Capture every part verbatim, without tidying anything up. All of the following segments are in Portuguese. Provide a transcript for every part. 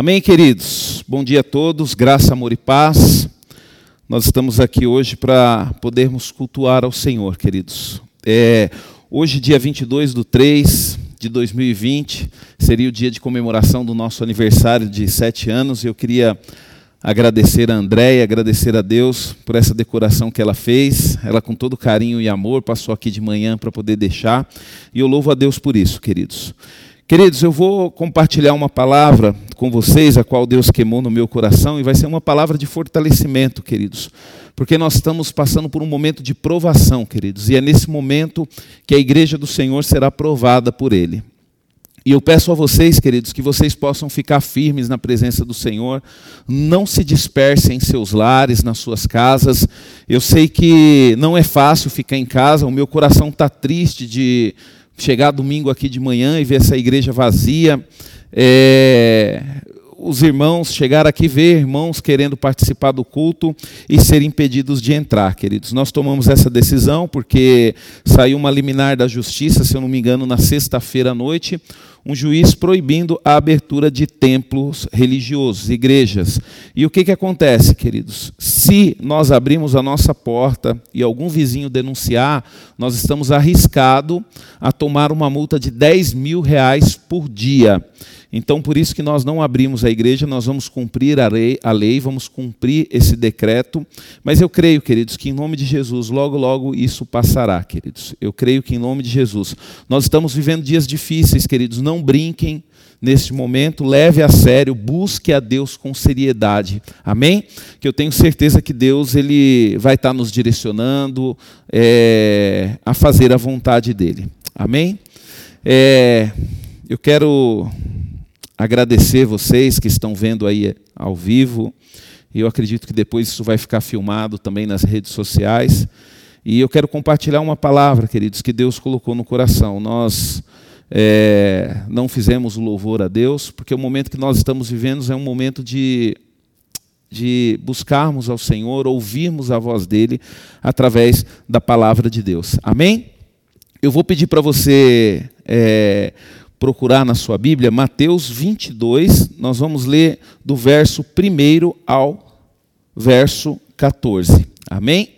Amém, queridos? Bom dia a todos, graça, amor e paz. Nós estamos aqui hoje para podermos cultuar ao Senhor, queridos. É, hoje, dia vinte e dois do três de dois mil e vinte, seria o dia de comemoração do nosso aniversário de sete anos. Eu queria agradecer a Andréia, agradecer a Deus por essa decoração que ela fez. Ela, com todo carinho e amor, passou aqui de manhã para poder deixar. E eu louvo a Deus por isso, queridos. Queridos, eu vou compartilhar uma palavra com vocês, a qual Deus queimou no meu coração, e vai ser uma palavra de fortalecimento, queridos, porque nós estamos passando por um momento de provação, queridos, e é nesse momento que a igreja do Senhor será provada por Ele. E eu peço a vocês, queridos, que vocês possam ficar firmes na presença do Senhor, não se dispersem em seus lares, nas suas casas. Eu sei que não é fácil ficar em casa, o meu coração está triste de chegar domingo aqui de manhã e ver essa igreja vazia, é, os irmãos chegar aqui, ver irmãos querendo participar do culto e serem impedidos de entrar, queridos. Nós tomamos essa decisão porque saiu uma liminar da justiça, se eu não me engano, na sexta-feira à noite, um juiz proibindo a abertura de templos religiosos, igrejas. E o que, que acontece, queridos? Se nós abrirmos a nossa porta e algum vizinho denunciar, nós estamos arriscados a tomar uma multa de dez mil reais por dia. Então, por isso que nós não abrimos a igreja, nós vamos cumprir a lei, a lei, vamos cumprir esse decreto. Mas eu creio, queridos, que em nome de Jesus, logo, logo isso passará, queridos. Eu creio que em nome de Jesus. Nós estamos vivendo dias difíceis, queridos. Não brinquem neste momento, leve a sério, busque a Deus com seriedade. Amém? Que eu tenho certeza que Deus ele vai estar nos direcionando é, a fazer a vontade dEle. Amém? É, eu quero agradecer vocês que estão vendo aí ao vivo. Eu acredito que depois isso vai ficar filmado também nas redes sociais. E eu quero compartilhar uma palavra, queridos, que Deus colocou no coração. Nós é, não fizemos o louvor a Deus, porque o momento que nós estamos vivendo é um momento de, de buscarmos ao Senhor, ouvirmos a voz dEle através da palavra de Deus. Amém? Eu vou pedir para você É, procurar na sua Bíblia, Mateus vinte e dois, nós vamos ler do verso primeiro ao verso quatorze, amém?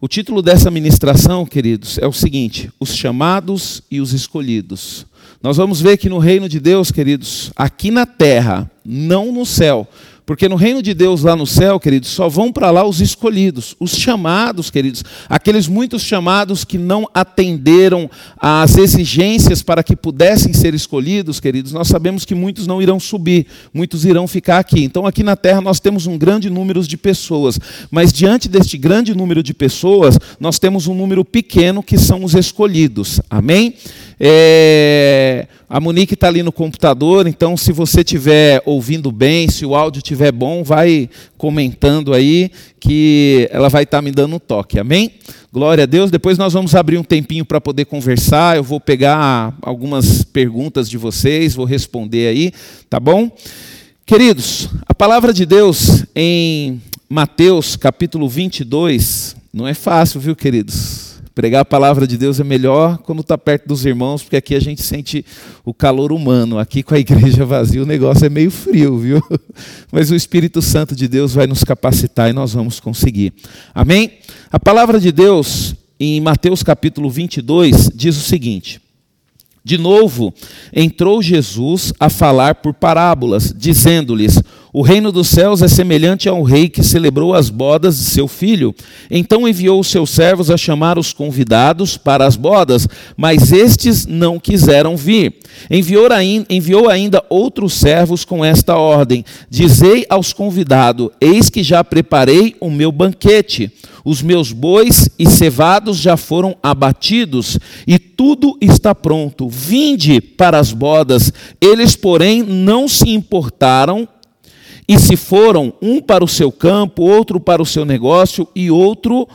O título dessa ministração, queridos, é o seguinte: os chamados e os escolhidos. Nós vamos ver que no reino de Deus, queridos, aqui na terra, não no céu, porque no reino de Deus lá no céu, queridos, só vão para lá os escolhidos, os chamados, queridos, aqueles muitos chamados que não atenderam às exigências para que pudessem ser escolhidos, queridos. Nós sabemos que muitos não irão subir, muitos irão ficar aqui. Então aqui na terra nós temos um grande número de pessoas, mas diante deste grande número de pessoas, nós temos um número pequeno que são os escolhidos, amém? É... A Monique está ali no computador, então se você estiver ouvindo bem, se o áudio estiver bom, vai comentando aí que ela vai estar tá me dando um toque, amém? Glória a Deus. Depois nós vamos abrir um tempinho para poder conversar, eu vou pegar algumas perguntas de vocês, vou responder aí, tá bom? Queridos, a palavra de Deus em Mateus capítulo vinte e dois, não é fácil, viu, queridos? Pregar a palavra de Deus é melhor quando está perto dos irmãos, porque aqui a gente sente o calor humano. Aqui com a igreja vazia o negócio é meio frio, viu? Mas o Espírito Santo de Deus vai nos capacitar e nós vamos conseguir. Amém? A palavra de Deus, em Mateus capítulo vinte e dois, diz o seguinte: de novo, entrou Jesus a falar por parábolas, dizendo-lhes: o reino dos céus é semelhante a um rei que celebrou as bodas de seu filho. Então enviou os seus servos a chamar os convidados para as bodas, mas estes não quiseram vir. Enviou ainda outros servos com esta ordem: dizei aos convidados, eis que já preparei o meu banquete. Os meus bois e cevados já foram abatidos, e tudo está pronto. Vinde para as bodas. Eles, porém, não se importaram, e se foram, um para o seu campo, outro para o seu negócio, e outro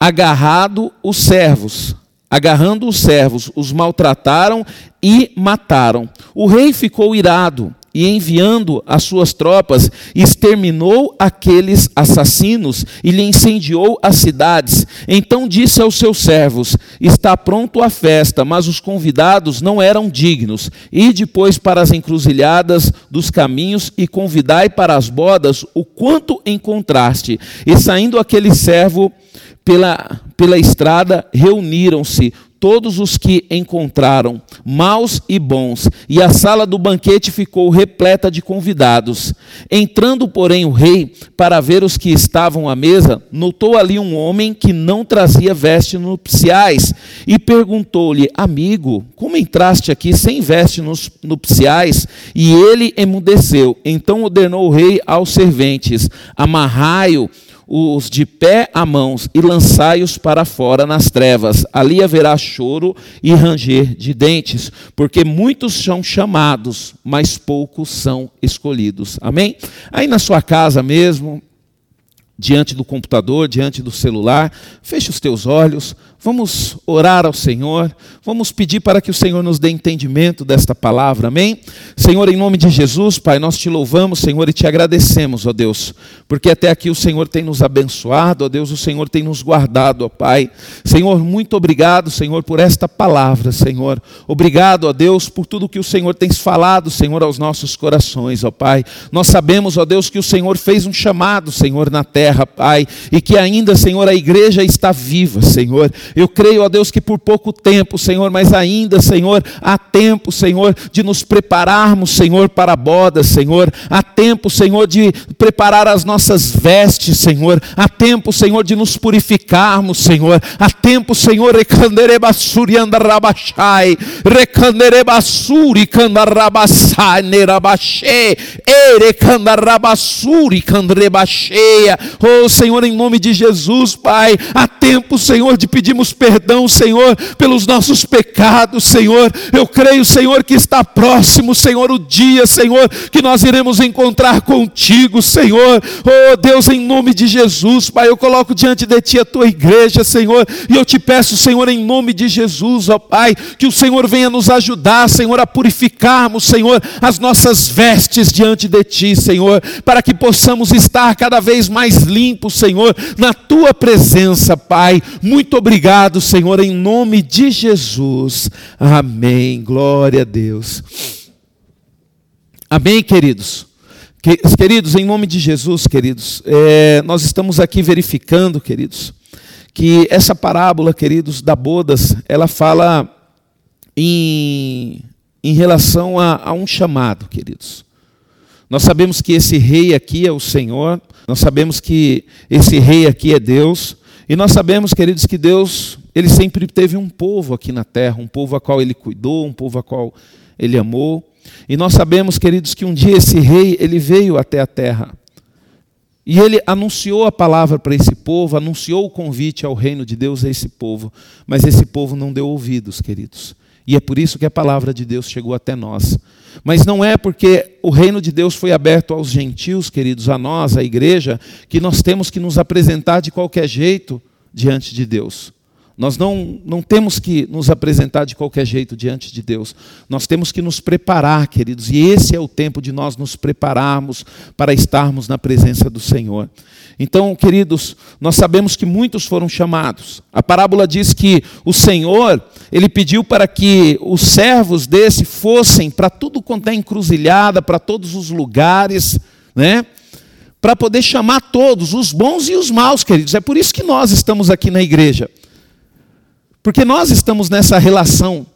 agarrado os servos. Agarrando os servos, os maltrataram e mataram. O rei ficou irado e enviando as suas tropas, exterminou aqueles assassinos e lhe incendiou as cidades. Então disse aos seus servos: está pronto a festa, mas os convidados não eram dignos. Ide, pois, para as encruzilhadas dos caminhos e convidai para as bodas o quanto encontraste. E saindo aquele servo pela, pela estrada, reuniram-se todos os que encontraram, maus e bons, e a sala do banquete ficou repleta de convidados. Entrando, porém, o rei, para ver os que estavam à mesa, notou ali um homem que não trazia vestes nupciais, e perguntou-lhe: amigo, como entraste aqui sem vestes nupciais? E ele emudeceu. Então ordenou o rei aos serventes: amarrai-o, os de pé a mãos, e lançai-os para fora nas trevas. Ali haverá choro e ranger de dentes, porque muitos são chamados, mas poucos são escolhidos. Amém? Aí na sua casa mesmo, diante do computador, diante do celular, feche os teus olhos, vamos orar ao Senhor, vamos pedir para que o Senhor nos dê entendimento desta palavra, amém? Senhor, em nome de Jesus, Pai, nós te louvamos, Senhor, e te agradecemos, ó Deus, porque até aqui o Senhor tem nos abençoado, ó Deus, o Senhor tem nos guardado, ó Pai. Senhor, muito obrigado, Senhor, por esta palavra, Senhor. Obrigado, ó Deus, por tudo que o Senhor tem falado, Senhor, aos nossos corações, ó Pai. Nós sabemos, ó Deus, que o Senhor fez um chamado, Senhor, na terra, Pai, e que ainda, Senhor, a igreja está viva, Senhor. Eu creio, ó Deus, que por pouco tempo, Senhor, mas ainda, Senhor, há tempo, Senhor, de nos prepararmos, Senhor, para a boda, Senhor. Há tempo, Senhor, de preparar as nossas vestes, Senhor. Há tempo, Senhor, de nos purificarmos, Senhor. Há tempo, Senhor, recanderebassuri andarabachai, recanderebassuri candarabassai, nerabachei, erecandarabassuri candarebacheia. Oh, Senhor, em nome de Jesus, Pai, há tempo, Senhor, de pedirmos perdão, Senhor, pelos nossos pecados, Senhor. Eu creio, Senhor, que está próximo, Senhor, o dia, Senhor, que nós iremos encontrar contigo, Senhor. Oh, Deus, em nome de Jesus, Pai, eu coloco diante de ti a tua igreja, Senhor, e eu te peço, Senhor, em nome de Jesus, ó Pai, que o Senhor venha nos ajudar, Senhor, a purificarmos, Senhor, as nossas vestes diante de ti, Senhor, para que possamos estar cada vez mais limpo, Senhor, na tua presença, Pai. Muito obrigado, Senhor, em nome de Jesus. Amém. Glória a Deus. Amém, queridos. Queridos, em nome de Jesus, queridos, é, nós estamos aqui verificando, queridos, que essa parábola, queridos, da bodas, ela fala em, em relação a, a um chamado, queridos. Nós sabemos que esse rei aqui é o Senhor, nós sabemos que esse rei aqui é Deus, e nós sabemos, queridos, que Deus, ele sempre teve um povo aqui na terra, um povo a qual ele cuidou, um povo a qual ele amou, e nós sabemos, queridos, que um dia esse rei, ele veio até a terra, e ele anunciou a palavra para esse povo, anunciou o convite ao reino de Deus a esse povo, mas esse povo não deu ouvidos, queridos. E é por isso que a palavra de Deus chegou até nós. Mas não é porque o reino de Deus foi aberto aos gentios, queridos, a nós, a igreja, que nós temos que nos apresentar de qualquer jeito diante de Deus. Nós não, não temos que nos apresentar de qualquer jeito diante de Deus. Nós temos que nos preparar, queridos, e esse é o tempo de nós nos prepararmos para estarmos na presença do Senhor. Então, queridos, nós sabemos que muitos foram chamados. A parábola diz que o Senhor, ele pediu para que os servos desse fossem para tudo quanto é encruzilhada, para todos os lugares, né? Para poder chamar todos, os bons e os maus, queridos. É por isso que nós estamos aqui na igreja. Porque nós estamos nessa relação,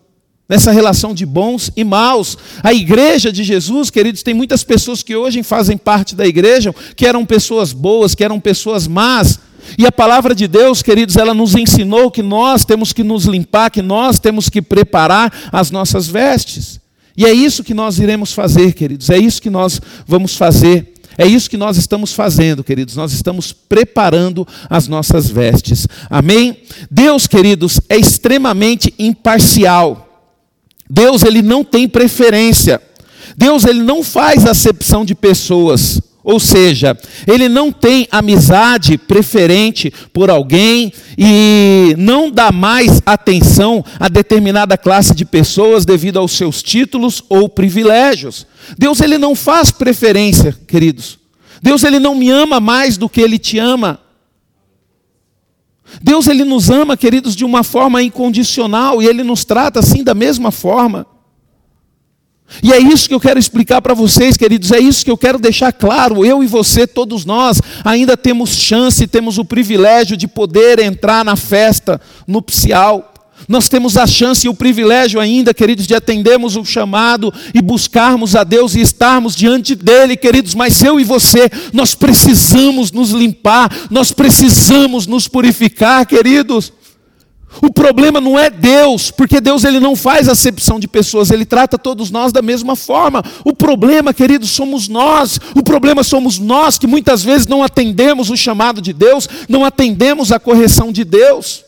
nessa relação de bons e maus. A igreja de Jesus, queridos, tem muitas pessoas que hoje fazem parte da igreja, que eram pessoas boas, que eram pessoas más. E a palavra de Deus, queridos, ela nos ensinou que nós temos que nos limpar, que nós temos que preparar as nossas vestes. E é isso que nós iremos fazer, queridos, é isso que nós vamos fazer. É isso que nós estamos fazendo, queridos. Nós estamos preparando as nossas vestes. Amém? Deus, queridos, é extremamente imparcial. Deus, ele não tem preferência. Deus, ele não faz acepção de pessoas. Ou seja, ele não tem amizade preferente por alguém e não dá mais atenção a determinada classe de pessoas devido aos seus títulos ou privilégios. Deus, ele não faz preferência, queridos. Deus, ele não me ama mais do que ele te ama. Deus, ele nos ama, queridos, de uma forma incondicional e ele nos trata assim da mesma forma. E é isso que eu quero explicar para vocês, queridos, é isso que eu quero deixar claro. Eu e você, todos nós, ainda temos chance, temos o privilégio de poder entrar na festa nupcial. Nós temos a chance e o privilégio ainda, queridos, de atendermos o chamado e buscarmos a Deus e estarmos diante dele, queridos. Mas eu e você, nós precisamos nos limpar, nós precisamos nos purificar, queridos. O problema não é Deus, porque Deus, ele não faz acepção de pessoas, ele trata todos nós da mesma forma. O problema, queridos, somos nós. O problema somos nós que muitas vezes não atendemos o chamado de Deus, não atendemos a correção de Deus.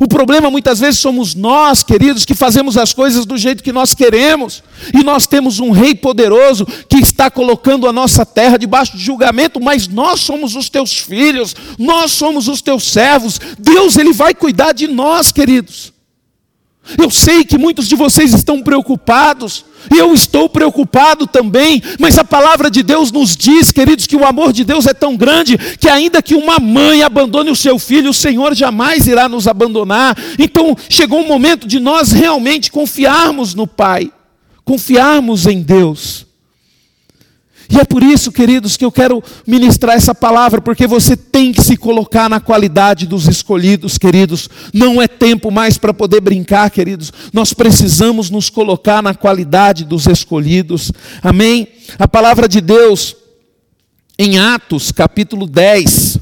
O problema muitas vezes somos nós, queridos, que fazemos as coisas do jeito que nós queremos. E nós temos um rei poderoso que está colocando a nossa terra debaixo de julgamento, mas nós somos os teus filhos, nós somos os teus servos. Deus, ele vai cuidar de nós, queridos. Eu sei que muitos de vocês estão preocupados, eu estou preocupado também, mas a palavra de Deus nos diz, queridos, que o amor de Deus é tão grande, que ainda que uma mãe abandone o seu filho, o Senhor jamais irá nos abandonar. Então chegou um momento de nós realmente confiarmos no Pai, confiarmos em Deus. E é por isso, queridos, que eu quero ministrar essa palavra, porque você tem que se colocar na qualidade dos escolhidos, queridos. Não é tempo mais para poder brincar, queridos. Nós precisamos nos colocar na qualidade dos escolhidos. Amém? A palavra de Deus, em Atos, capítulo dez.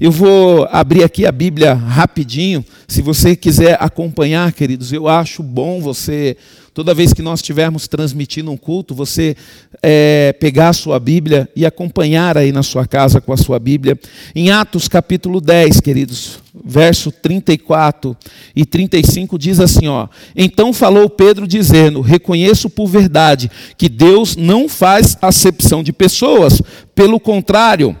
Eu vou abrir aqui a Bíblia rapidinho. Se você quiser acompanhar, queridos, eu acho bom você... Toda vez que nós estivermos transmitindo um culto, você é, pegar a sua Bíblia e acompanhar aí na sua casa com a sua Bíblia. Em Atos capítulo dez, queridos, verso trinta e quatro e trinta e cinco diz assim, ó. Então falou Pedro dizendo, reconheço por verdade que Deus não faz acepção de pessoas, pelo contrário...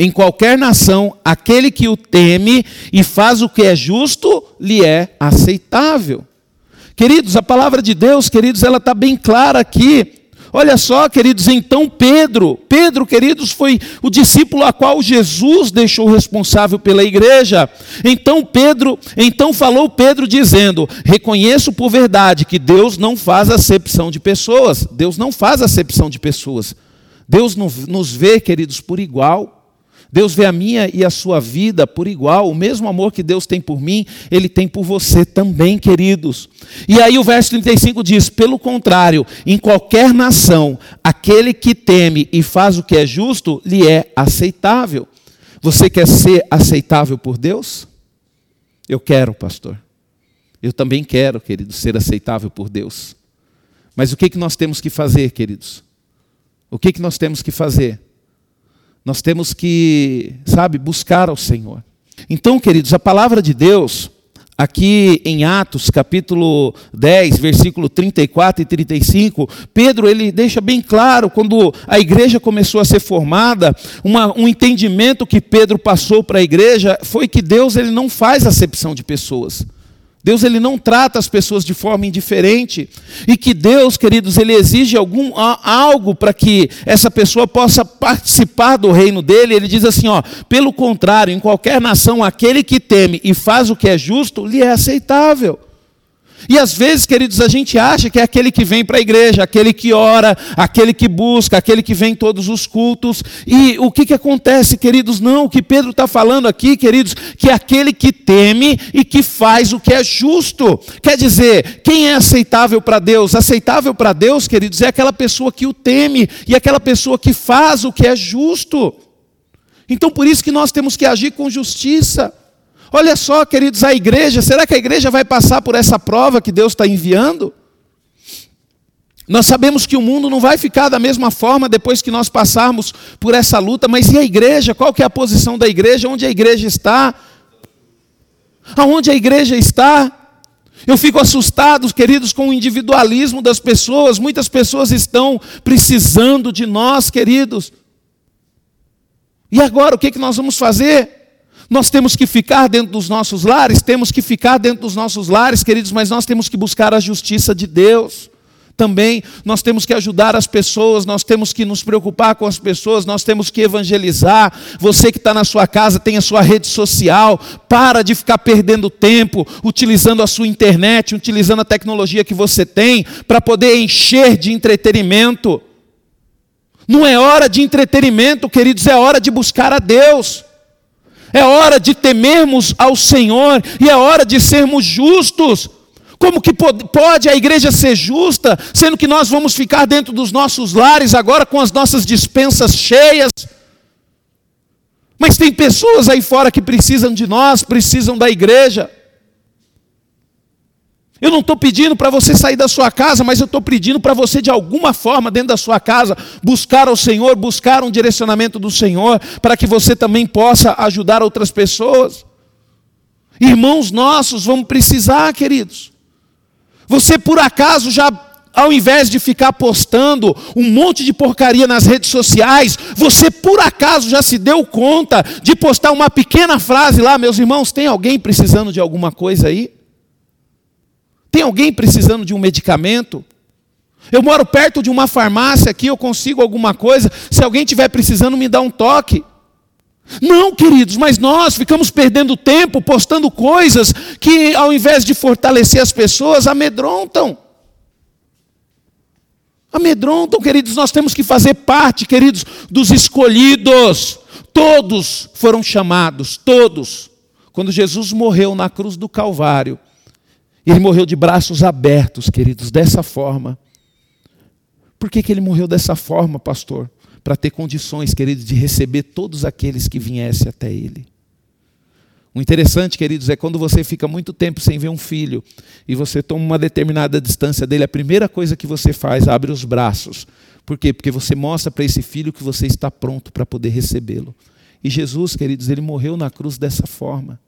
Em qualquer nação, aquele que o teme e faz o que é justo, lhe é aceitável. Queridos, a palavra de Deus, queridos, ela está bem clara aqui. Olha só, queridos, então Pedro, Pedro, queridos, foi o discípulo a qual Jesus deixou responsável pela igreja. Então Pedro, então falou Pedro dizendo, reconheço por verdade que Deus não faz acepção de pessoas. Deus não faz acepção de pessoas. Deus nos vê, queridos, por igual. Deus vê a minha e a sua vida por igual. O mesmo amor que Deus tem por mim, ele tem por você também, queridos. E aí o verso trinta e cinco diz, pelo contrário, em qualquer nação, aquele que teme e faz o que é justo, lhe é aceitável. Você quer ser aceitável por Deus? Eu quero, pastor. Eu também quero, queridos, ser aceitável por Deus. Mas o que que nós temos que fazer, queridos? O que que nós temos que fazer? Nós temos que, sabe, buscar ao Senhor. Então, queridos, a palavra de Deus, aqui em Atos, capítulo dez, versículo trinta e quatro e trinta e cinco, Pedro, ele deixa bem claro, quando a igreja começou a ser formada, uma, um entendimento que Pedro passou para a igreja foi que Deus, ele não faz acepção de pessoas. Deus, ele não trata as pessoas de forma indiferente. E que Deus, queridos, ele exige algum, algo para que essa pessoa possa participar do reino dele. Ele diz assim, ó, pelo contrário, em qualquer nação, aquele que teme e faz o que é justo, lhe é aceitável. E às vezes, queridos, a gente acha que é aquele que vem para a igreja, aquele que ora, aquele que busca, aquele que vem todos os cultos. E o que que acontece, queridos? Não, o que Pedro está falando aqui, queridos, que é aquele que teme e que faz o que é justo. Quer dizer, quem é aceitável para Deus? Aceitável para Deus, queridos, é aquela pessoa que o teme e aquela pessoa que faz o que é justo. Então, por isso que nós temos que agir com justiça. Olha só, queridos, a igreja, será que a igreja vai passar por essa prova que Deus está enviando? Nós sabemos que o mundo não vai ficar da mesma forma depois que nós passarmos por essa luta, mas e a igreja? Qual que é a posição da igreja? Onde a igreja está? Aonde a igreja está? Eu fico assustado, queridos, com o individualismo das pessoas. Muitas pessoas estão precisando de nós, queridos. E agora o que, que nós vamos fazer? Nós temos que ficar dentro dos nossos lares, temos que ficar dentro dos nossos lares, queridos, mas nós temos que buscar a justiça de Deus também. Nós temos que ajudar as pessoas, nós temos que nos preocupar com as pessoas, nós temos que evangelizar. Você que está na sua casa, tem a sua rede social, para de ficar perdendo tempo, utilizando a sua internet, utilizando a tecnologia que você tem, para poder encher de entretenimento. Não é hora de entretenimento, queridos, é hora de buscar a Deus. É hora de temermos ao Senhor e é hora de sermos justos. Como que pode a igreja ser justa, sendo que nós vamos ficar dentro dos nossos lares agora com as nossas despensas cheias? Mas tem pessoas aí fora que precisam de nós, precisam da igreja. Eu não estou pedindo para você sair da sua casa, mas eu estou pedindo para você, de alguma forma, dentro da sua casa, buscar ao Senhor, buscar um direcionamento do Senhor, para que você também possa ajudar outras pessoas. Irmãos nossos vão precisar, queridos. Você, por acaso, já, ao invés de ficar postando um monte de porcaria nas redes sociais, você, por acaso, já se deu conta de postar uma pequena frase lá, meus irmãos, tem alguém precisando de alguma coisa aí? Tem alguém precisando de um medicamento? Eu moro perto de uma farmácia aqui, eu consigo alguma coisa. Se alguém estiver precisando, me dá um toque. Não, queridos, mas nós ficamos perdendo tempo postando coisas que, ao invés de fortalecer as pessoas, amedrontam. Amedrontam, queridos. Nós temos que fazer parte, queridos, dos escolhidos. Todos foram chamados, todos. Quando Jesus morreu na cruz do Calvário, ele morreu de braços abertos, queridos, dessa forma. Por que que ele morreu dessa forma, pastor? Para ter condições, queridos, de receber todos aqueles que viessem até ele. O interessante, queridos, é quando você fica muito tempo sem ver um filho e você toma uma determinada distância dele, a primeira coisa que você faz, abre os braços. Por quê? Porque você mostra para esse filho que você está pronto para poder recebê-lo. E Jesus, queridos, ele morreu na cruz dessa forma,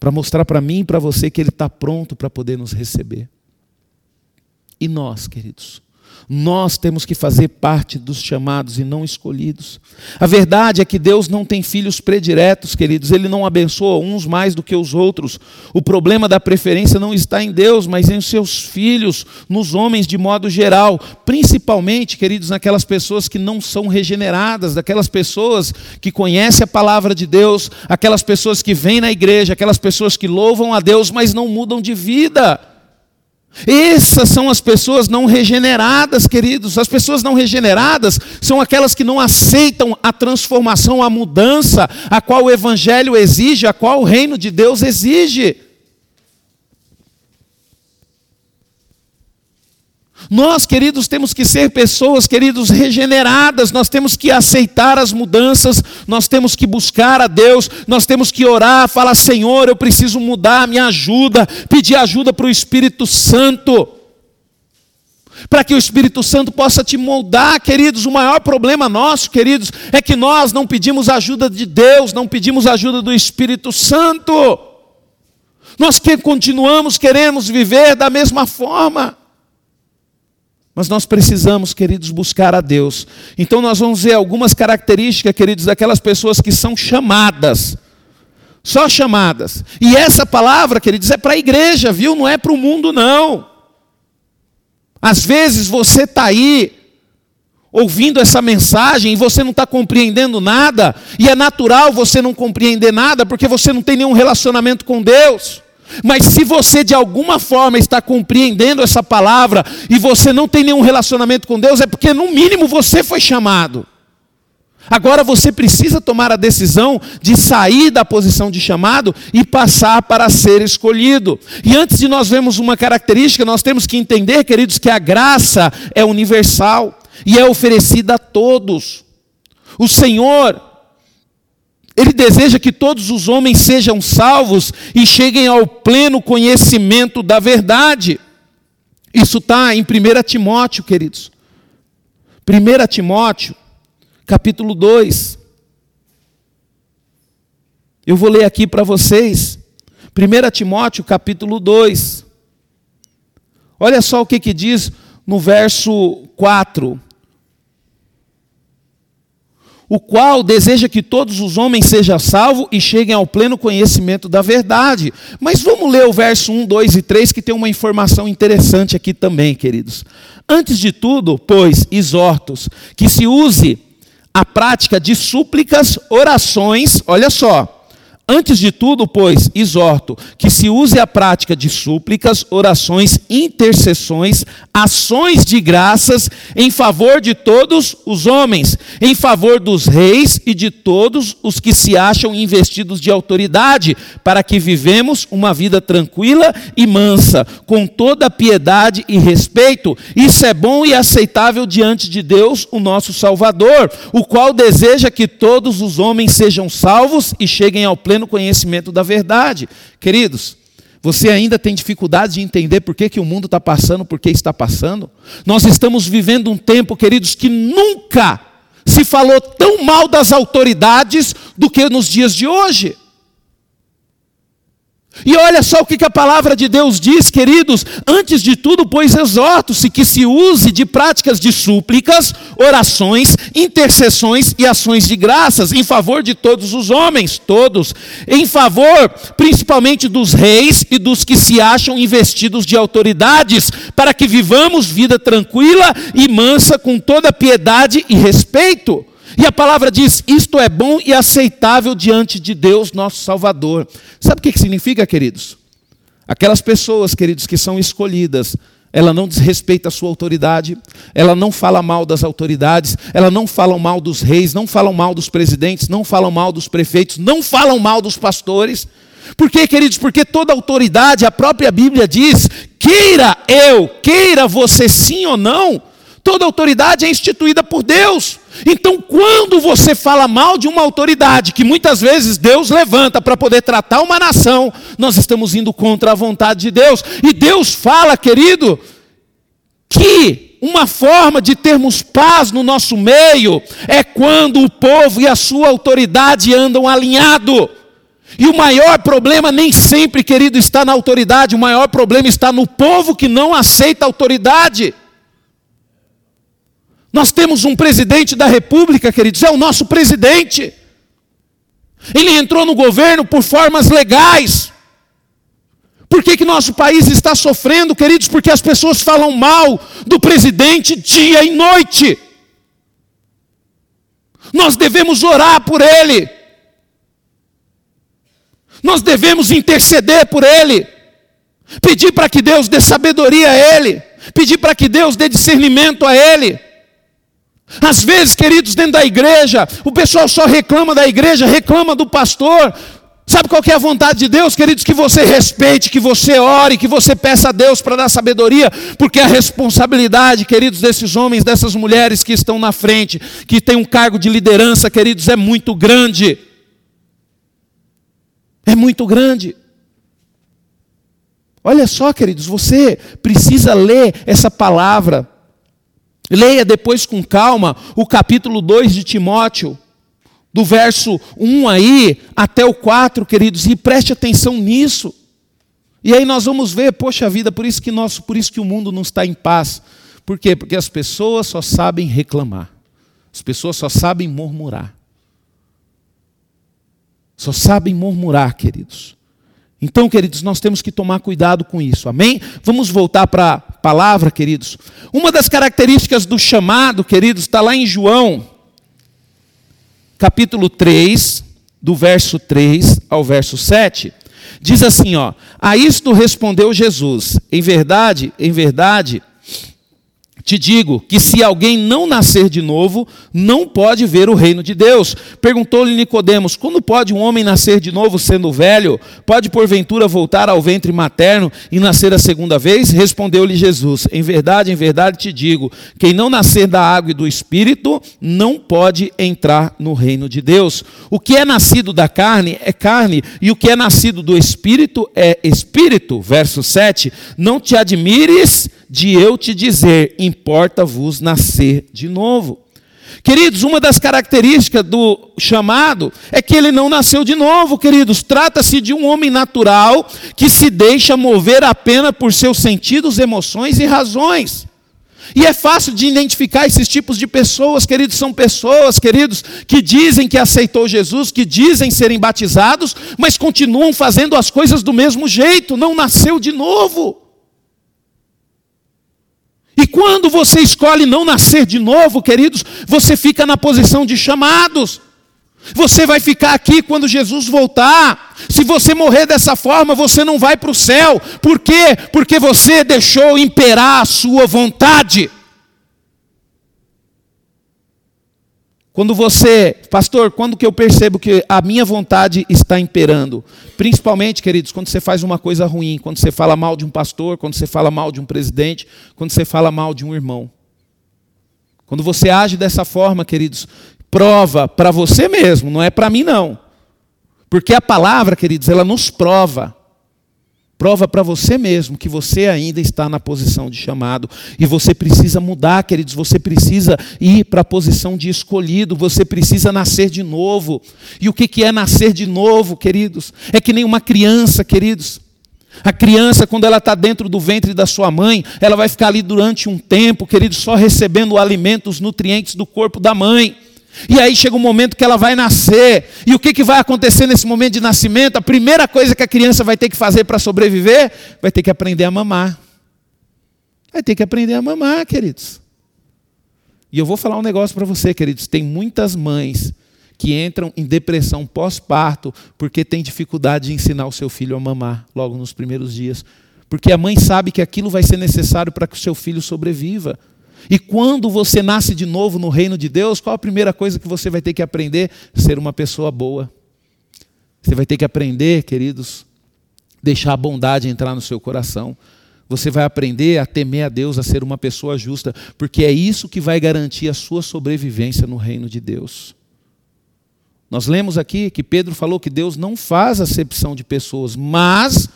para mostrar para mim e para você que ele está pronto para poder nos receber. E nós, queridos, nós temos que fazer parte dos chamados e não escolhidos. A verdade é que Deus não tem filhos prediletos, queridos. Ele não abençoa uns mais do que os outros. O problema da preferência não está em Deus, mas em seus filhos, nos homens de modo geral. Principalmente, queridos, naquelas pessoas que não são regeneradas, daquelas pessoas que conhecem a palavra de Deus, aquelas pessoas que vêm na igreja, aquelas pessoas que louvam a Deus, mas não mudam de vida. Essas são as pessoas não regeneradas, queridos. As pessoas não regeneradas são aquelas que não aceitam a transformação, a mudança, a qual o Evangelho exige, a qual o reino de Deus exige. Nós, queridos, temos que ser pessoas, queridos, regeneradas. Nós temos que aceitar as mudanças, nós temos que buscar a Deus, nós temos que orar, falar, Senhor, eu preciso mudar, me ajuda, pedir ajuda para o Espírito Santo, para que o Espírito Santo possa te moldar, queridos. O maior problema nosso, queridos, é que nós não pedimos ajuda de Deus, não pedimos ajuda do Espírito Santo. Nós que continuamos, queremos viver da mesma forma. Mas nós precisamos, queridos, buscar a Deus. Então nós vamos ver algumas características, queridos, daquelas pessoas que são chamadas. Só chamadas. E essa palavra, queridos, é para a igreja, viu? Não é para o mundo, não. Às vezes você está aí, ouvindo essa mensagem, e você não está compreendendo nada. E é natural você não compreender nada, porque você não tem nenhum relacionamento com Deus. Mas se você de alguma forma está compreendendo essa palavra e você não tem nenhum relacionamento com Deus, é porque no mínimo você foi chamado. Agora você precisa tomar a decisão de sair da posição de chamado e passar para ser escolhido. E antes de nós vermos uma característica, nós temos que entender, queridos, que a graça é universal e é oferecida a todos. O Senhor, ele deseja que todos os homens sejam salvos e cheguem ao pleno conhecimento da verdade. Isso está em primeiro Timóteo, queridos. primeiro Timóteo, capítulo dois. Eu vou ler aqui para vocês. primeiro Timóteo, capítulo dois. Olha só o que, que diz no verso quatro. o qual deseja que todos os homens sejam salvos e cheguem ao pleno conhecimento da verdade. Mas vamos ler o verso um, dois e três, que tem uma informação interessante aqui também, queridos. Antes de tudo, pois, exortos, que se use a prática de súplicas, orações, olha só. Antes de tudo, pois, exorto, que se use a prática de súplicas, orações, intercessões, ações de graças em favor de todos os homens, em favor dos reis e de todos os que se acham investidos de autoridade, para que vivemos uma vida tranquila e mansa, com toda piedade e respeito. Isso é bom e aceitável diante de Deus, o nosso Salvador, o qual deseja que todos os homens sejam salvos e cheguem ao pleno no conhecimento da verdade. Queridos, você ainda tem dificuldade de entender por que, que o mundo está passando, por que está passando? Nós estamos vivendo um tempo, queridos, que nunca se falou tão mal das autoridades do que nos dias de hoje. E olha só o que, que a palavra de Deus diz, queridos. Antes de tudo, pois, exorto-se que se use de práticas de súplicas, orações, intercessões e ações de graças em favor de todos os homens, todos, em favor principalmente dos reis e dos que se acham investidos de autoridades, para que vivamos vida tranquila e mansa com toda piedade e respeito. E a palavra diz, isto é bom e aceitável diante de Deus, nosso Salvador. Sabe o que significa, queridos? Aquelas pessoas, queridos, que são escolhidas, ela não desrespeita a sua autoridade, ela não fala mal das autoridades, ela não fala mal dos reis, não fala mal dos presidentes, não fala mal dos prefeitos, não fala mal dos pastores. Por quê, queridos? Porque toda autoridade, a própria Bíblia diz, queira eu, queira você sim ou não, toda autoridade é instituída por Deus. Então, quando você fala mal de uma autoridade, que muitas vezes Deus levanta para poder tratar uma nação, nós estamos indo contra a vontade de Deus. E Deus fala, querido, que uma forma de termos paz no nosso meio é quando o povo e a sua autoridade andam alinhados. E o maior problema nem sempre, querido, está na autoridade. O maior problema está no povo que não aceita a autoridade. Nós temos um presidente da república, queridos, é o nosso presidente. Ele entrou no governo por formas legais. Por que que nosso país está sofrendo, queridos? Porque as pessoas falam mal do presidente dia e noite. Nós devemos orar por ele. Nós devemos interceder por ele. Pedir para que Deus dê sabedoria a ele. Pedir para que Deus dê discernimento a ele. Às vezes, queridos, dentro da igreja, o pessoal só reclama da igreja, reclama do pastor. Sabe qual que é a vontade de Deus, queridos? Que você respeite, que você ore, que você peça a Deus para dar sabedoria, porque a responsabilidade, queridos, desses homens, dessas mulheres que estão na frente, que tem um cargo de liderança, queridos, é muito grande. É muito grande. Olha só, queridos, você precisa ler essa palavra. Leia depois com calma o capítulo dois de Timóteo, do verso um aí até o quatro, queridos, e preste atenção nisso. E aí nós vamos ver, poxa vida, por isso que nosso, por isso que o mundo não está em paz. Por quê? Porque as pessoas só sabem reclamar. As pessoas só sabem murmurar. Só sabem murmurar, queridos. Então, queridos, nós temos que tomar cuidado com isso, amém? Vamos voltar para a palavra, queridos. Uma das características do chamado, queridos, está lá em João, capítulo três, do verso três ao verso sete. Diz assim, ó, a isto respondeu Jesus, em verdade, em verdade, te digo que se alguém não nascer de novo, não pode ver o reino de Deus. Perguntou-lhe Nicodemos, quando pode um homem nascer de novo sendo velho? Pode porventura voltar ao ventre materno e nascer a segunda vez? Respondeu-lhe Jesus, em verdade, em verdade te digo, quem não nascer da água e do Espírito, não pode entrar no reino de Deus. O que é nascido da carne é carne, e o que é nascido do Espírito é Espírito. Verso sete, não te admires de eu te dizer, importa-vos nascer de novo. Queridos, uma das características do chamado é que ele não nasceu de novo, queridos. Trata-se de um homem natural que se deixa mover apenas por seus sentidos, emoções e razões. E é fácil de identificar esses tipos de pessoas, queridos. São pessoas, queridos, que dizem que aceitou Jesus, que dizem serem batizados, mas continuam fazendo as coisas do mesmo jeito, não nasceu de novo. E quando você escolhe não nascer de novo, queridos, você fica na posição de chamados. Você vai ficar aqui quando Jesus voltar. Se você morrer dessa forma, você não vai para o céu. Por quê? Porque você deixou imperar a sua vontade. Quando você... Pastor, quando que eu percebo que a minha vontade está imperando? Principalmente, queridos, quando você faz uma coisa ruim. Quando você fala mal de um pastor, quando você fala mal de um presidente, quando você fala mal de um irmão. Quando você age dessa forma, queridos... Prova para você mesmo, não é para mim não. Porque a palavra, queridos, ela nos prova. Prova para você mesmo que você ainda está na posição de chamado. E você precisa mudar, queridos, você precisa ir para a posição de escolhido, você precisa nascer de novo. E o que é nascer de novo, queridos? É que nem uma criança, queridos. A criança, quando ela está dentro do ventre da sua mãe, ela vai ficar ali durante um tempo, queridos, só recebendo o alimento, os nutrientes do corpo da mãe. E aí chega um momento que ela vai nascer. E o que, que vai acontecer nesse momento de nascimento? A primeira coisa que a criança vai ter que fazer para sobreviver, vai ter que aprender a mamar. Vai ter que aprender a mamar, queridos. E eu vou falar um negócio para você, queridos. Tem muitas mães que entram em depressão pós-parto porque tem dificuldade de ensinar o seu filho a mamar logo nos primeiros dias. Porque a mãe sabe que aquilo vai ser necessário para que o seu filho sobreviva. E quando você nasce de novo no reino de Deus, qual a primeira coisa que você vai ter que aprender? Ser uma pessoa boa. Você vai ter que aprender, queridos, deixar a bondade entrar no seu coração. Você vai aprender a temer a Deus, a ser uma pessoa justa, porque é isso que vai garantir a sua sobrevivência no reino de Deus. Nós lemos aqui que Pedro falou que Deus não faz acepção de pessoas, mas...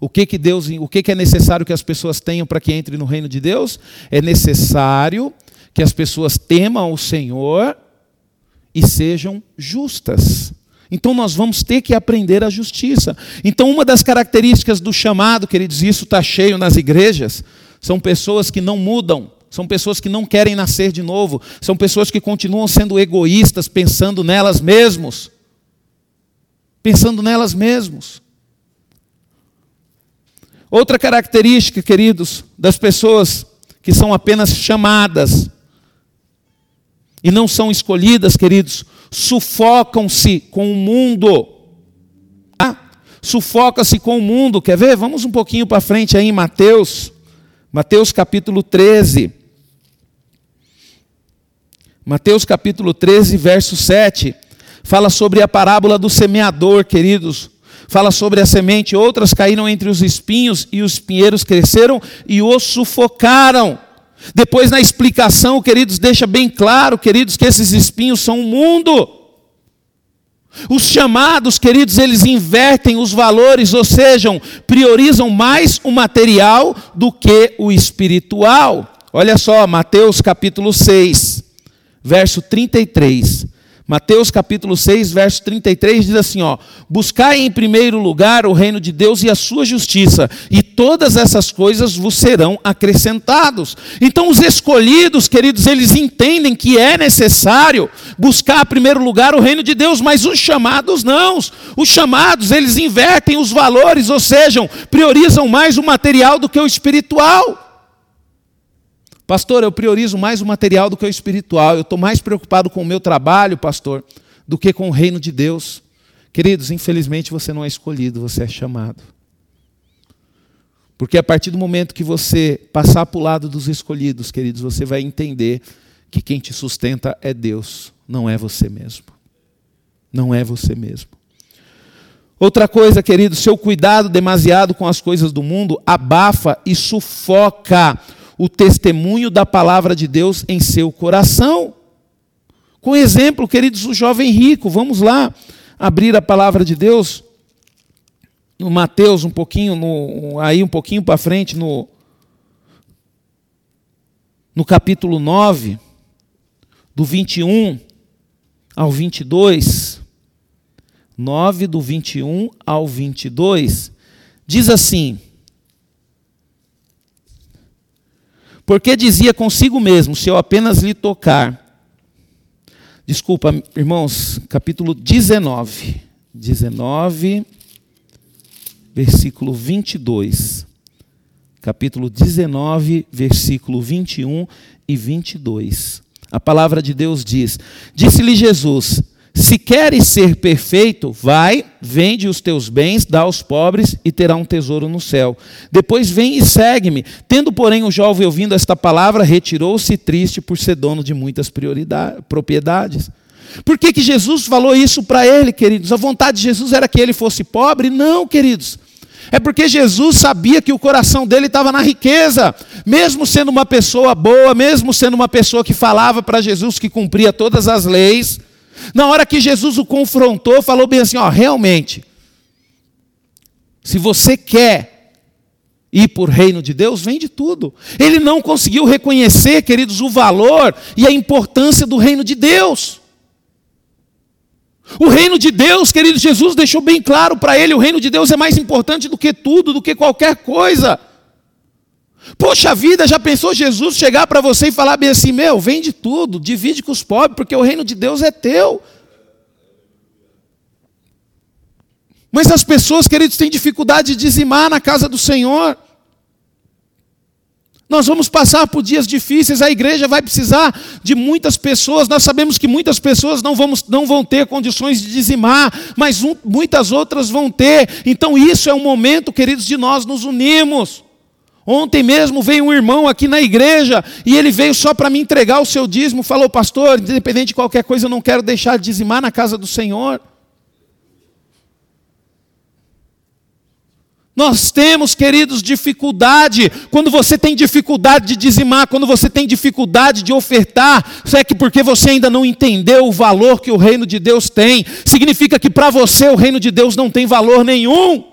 O que, que, Deus, o que, que é necessário que as pessoas tenham para que entrem no reino de Deus? É necessário que as pessoas temam o Senhor e sejam justas. Então nós vamos ter que aprender a justiça. Então uma das características do chamado, queridos, e isso está cheio nas igrejas, são pessoas que não mudam. São pessoas que não querem nascer de novo. São pessoas que continuam sendo egoístas, pensando nelas mesmos. Pensando nelas mesmos. Outra característica, queridos, das pessoas que são apenas chamadas e não são escolhidas, queridos, sufocam-se com o mundo. Ah, sufoca-se com o mundo. Quer ver? Vamos um pouquinho para frente aí em Mateus. Mateus capítulo treze. Mateus capítulo treze, verso sete. Fala sobre a parábola do semeador, queridos. Fala sobre a semente, outras caíram entre os espinhos e os pinheiros cresceram e os sufocaram. Depois na explicação, queridos, deixa bem claro, queridos, que esses espinhos são o mundo. Os chamados, queridos, eles invertem os valores, ou seja, priorizam mais o material do que o espiritual. Olha só, Mateus capítulo seis, verso trinta e três. Mateus capítulo seis, verso trinta e três, diz assim, ó, buscai em primeiro lugar o reino de Deus e a sua justiça, e todas essas coisas vos serão acrescentados. Então os escolhidos, queridos, eles entendem que é necessário buscar em primeiro lugar o reino de Deus, mas os chamados não. Os chamados, eles invertem os valores, ou seja, priorizam mais o material do que o espiritual. Pastor, eu priorizo mais o material do que o espiritual. Eu estou mais preocupado com o meu trabalho, pastor, do que com o reino de Deus. Queridos, infelizmente você não é escolhido, você é chamado. Porque a partir do momento que você passar para o lado dos escolhidos, queridos, você vai entender que quem te sustenta é Deus, não é você mesmo. Não é você mesmo. Outra coisa, queridos, seu cuidado demasiado com as coisas do mundo abafa e sufoca o testemunho da palavra de Deus em seu coração. Com exemplo, queridos, o jovem rico. Vamos lá abrir a palavra de Deus no Mateus um pouquinho, no, aí um pouquinho para frente, no, no capítulo nove, do vinte e um ao vinte e dois. nove do vinte e um ao vinte e dois. Diz assim... Porque dizia consigo mesmo, se eu apenas lhe tocar. Desculpa, irmãos, capítulo dezenove. dezenove, versículo vinte e dois. Capítulo dezenove, versículo vinte e um e vinte e dois. A palavra de Deus diz: disse-lhe Jesus, se queres ser perfeito, vai, vende os teus bens, dá aos pobres e terá um tesouro no céu. Depois vem e segue-me. Tendo, porém, o jovem ouvindo esta palavra, retirou-se triste por ser dono de muitas propriedades. Por que que Jesus falou isso para ele, queridos? A vontade de Jesus era que ele fosse pobre? Não, queridos. É porque Jesus sabia que o coração dele estava na riqueza, mesmo sendo uma pessoa boa, mesmo sendo uma pessoa que falava para Jesus que cumpria todas as leis. Na hora que Jesus o confrontou, falou bem assim, ó, realmente, se você quer ir para o reino de Deus, vende tudo. Ele não conseguiu reconhecer, queridos, o valor e a importância do reino de Deus. O reino de Deus, querido, Jesus deixou bem claro para ele, o reino de Deus é mais importante do que tudo, do que qualquer coisa. Poxa vida, já pensou Jesus chegar para você e falar bem assim, meu, vende tudo, divide com os pobres, porque o reino de Deus é teu. Mas as pessoas, queridos, têm dificuldade de dizimar na casa do Senhor. Nós vamos passar por dias difíceis, a igreja vai precisar de muitas pessoas, nós sabemos que muitas pessoas não, vamos, não vão ter condições de dizimar, mas um, muitas outras vão ter. Então isso é um momento, queridos, de nós nos unirmos. Ontem mesmo veio um irmão aqui na igreja e ele veio só para me entregar o seu dízimo, falou, pastor, independente de qualquer coisa, eu não quero deixar de dizimar na casa do Senhor. Nós temos, queridos, dificuldade. Quando você tem dificuldade de dizimar, quando você tem dificuldade de ofertar, é que porque você ainda não entendeu o valor que o reino de Deus tem. Significa que para você o reino de Deus não tem valor nenhum.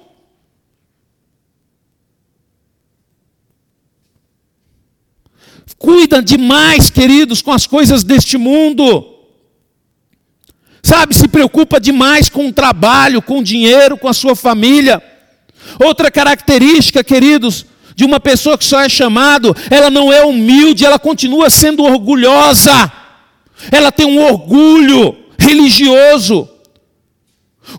Cuida demais, queridos, com as coisas deste mundo. Sabe, se preocupa demais com o trabalho, com o dinheiro, com a sua família. Outra característica, queridos, de uma pessoa que só é chamado, ela não é humilde, ela continua sendo orgulhosa. Ela tem um orgulho religioso.